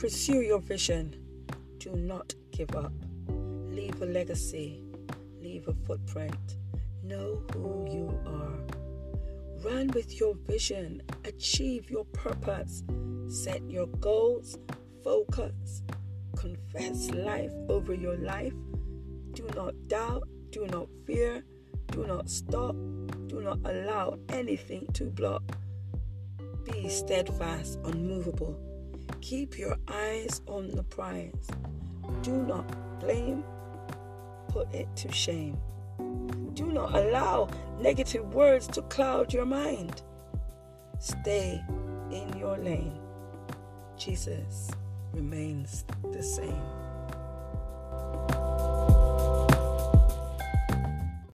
Pursue your vision. Do not give up. Leave a legacy. Leave a footprint. Know who you are. Run with your vision. Achieve your purpose. Set your goals. Focus. Confess life over your life. Do not doubt. Do not fear. Do not stop. Do not allow anything to block. Be steadfast, unmovable. Keep your eyes on the prize. Do not blame. Put it to shame. Do not allow negative words to cloud your mind. Stay in your lane. Jesus remains the same.